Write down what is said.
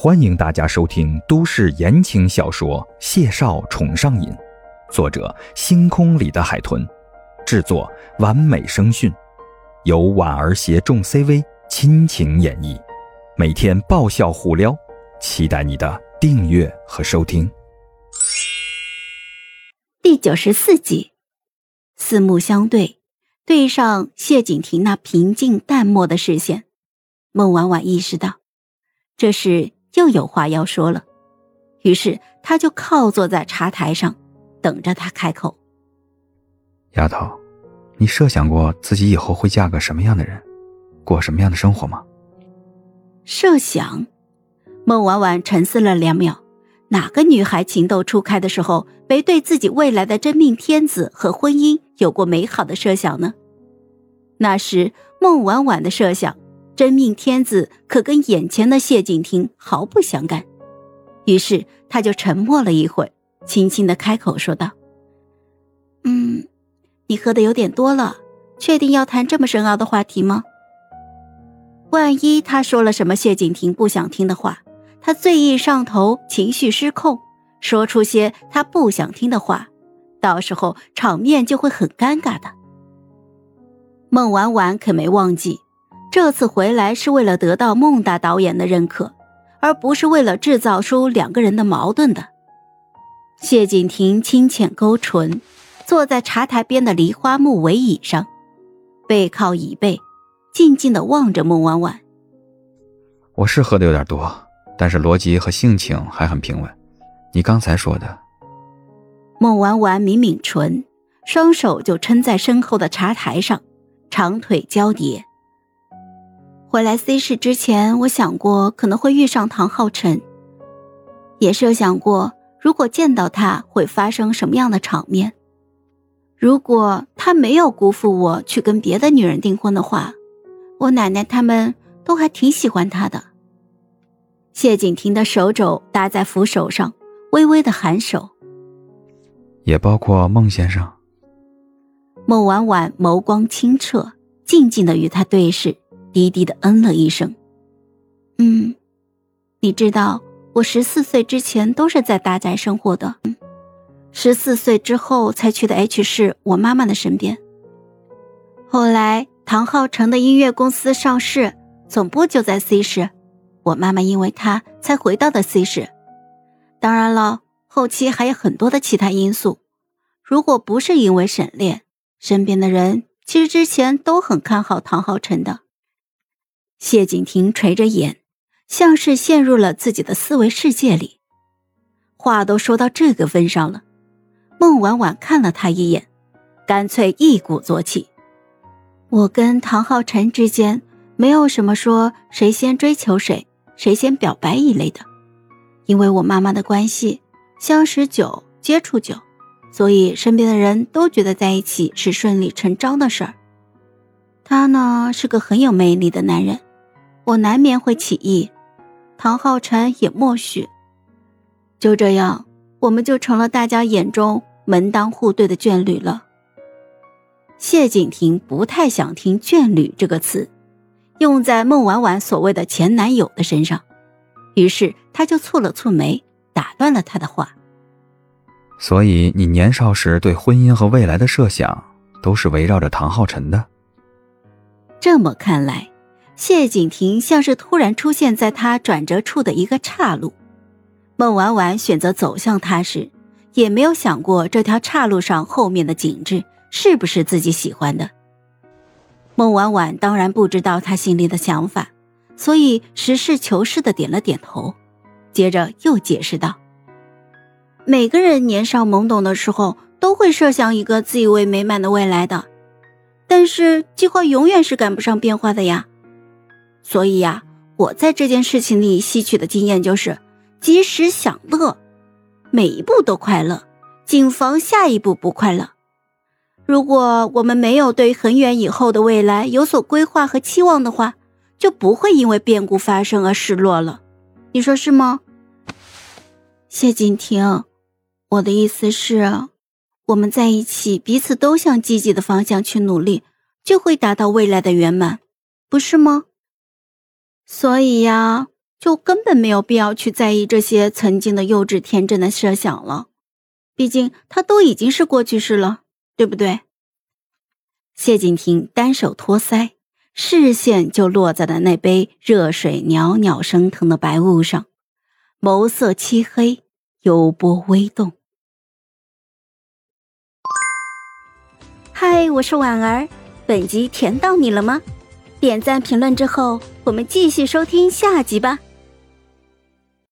欢迎大家收听都市言情小说《谢少宠上瘾》，作者星空里的海豚，制作完美声讯，由婉儿携众 CV 亲情演绎，每天爆笑互撩，期待你的订阅和收听。第94集，四目相对，对上谢景亭那平静淡漠的视线，孟婉婉意识到这时又有话要说了，于是他就靠坐在茶台上，等着他开口。丫头，你设想过自己以后会嫁个什么样的人，过什么样的生活吗？设想？孟婉婉沉思了2秒，哪个女孩情窦初开的时候没对自己未来的真命天子和婚姻有过美好的设想呢？那时孟婉婉的设想真命天子可跟眼前的谢景亭毫不相干，于是他就沉默了一会，轻轻地开口说道：你喝得有点多了，确定要谈这么深奥的话题吗？万一他说了什么谢景亭不想听的话，他醉意上头，情绪失控，说出些他不想听的话，到时候场面就会很尴尬的。孟婉婉可没忘记，这次回来是为了得到孟大导演的认可，而不是为了制造出两个人的矛盾的。谢景亭轻浅勾唇，坐在茶台边的梨花木围椅上，背靠椅背，静静地望着孟婉婉。我是喝的有点多，但是逻辑和性情还很平稳，你刚才说的。孟婉婉抿抿唇，双手就撑在身后的茶台上，长腿交叠。回来 C 市之前，我想过可能会遇上唐浩辰，也设想过如果见到他会发生什么样的场面。如果他没有辜负我去跟别的女人订婚的话，我奶奶他们都还挺喜欢他的。谢景亭的手肘搭在扶手上，微微的颔首。也包括孟先生。孟婉婉眸光清澈，静静地与他对视，低低地嗯了一声。你知道我14岁之前都是在大宅生活的，14岁之后才去的 H 市我妈妈的身边。后来唐浩辰的音乐公司上市，总部就在 C 市，我妈妈因为他才回到的 C 市。当然了，后期还有很多的其他因素，如果不是因为沈炼，身边的人其实之前都很看好唐浩辰的。谢景亭垂着眼，像是陷入了自己的思维世界里。话都说到这个份上了，孟婉婉看了他一眼，干脆一鼓作气。我跟唐浩辰之间没有什么说谁先追求谁，谁先表白一类的。因为我妈妈的关系，相识久，接触久，所以身边的人都觉得在一起是顺理成章的事儿。他呢，是个很有魅力的男人，我难免会起意，唐浩辰也默许。就这样，我们就成了大家眼中门当户对的眷侣了。谢景亭不太想听眷侣这个词用在孟婉婉所谓的前男友的身上，于是他就蹙了蹙眉，打断了他的话。所以你年少时对婚姻和未来的设想都是围绕着唐浩辰的？这么看来，谢景亭像是突然出现在他转折处的一个岔路。孟婉婉选择走向他时，也没有想过这条岔路上后面的景致是不是自己喜欢的。孟婉婉当然不知道他心里的想法，所以实事求是地点了点头，接着又解释道：每个人年少懵懂的时候都会设想一个自以为美满的未来的，但是计划永远是赶不上变化的呀。所以呀，我在这件事情里吸取的经验就是及时享乐，每一步都快乐，谨防下一步不快乐。如果我们没有对很远以后的未来有所规划和期望的话，就不会因为变故发生而失落了，你说是吗？谢景亭，我的意思是我们在一起彼此都向积极的方向去努力，就会达到未来的圆满，不是吗？所以呀，就根本没有必要去在意这些曾经的幼稚天真的设想了，毕竟它都已经是过去式了，对不对？谢景亭单手托腮，视线就落在了那杯热水袅袅升腾的白雾上，眸色漆黑，油波微动。嗨，我是婉儿，本集甜到你了吗？点赞评论之后，我们继续收听下集吧。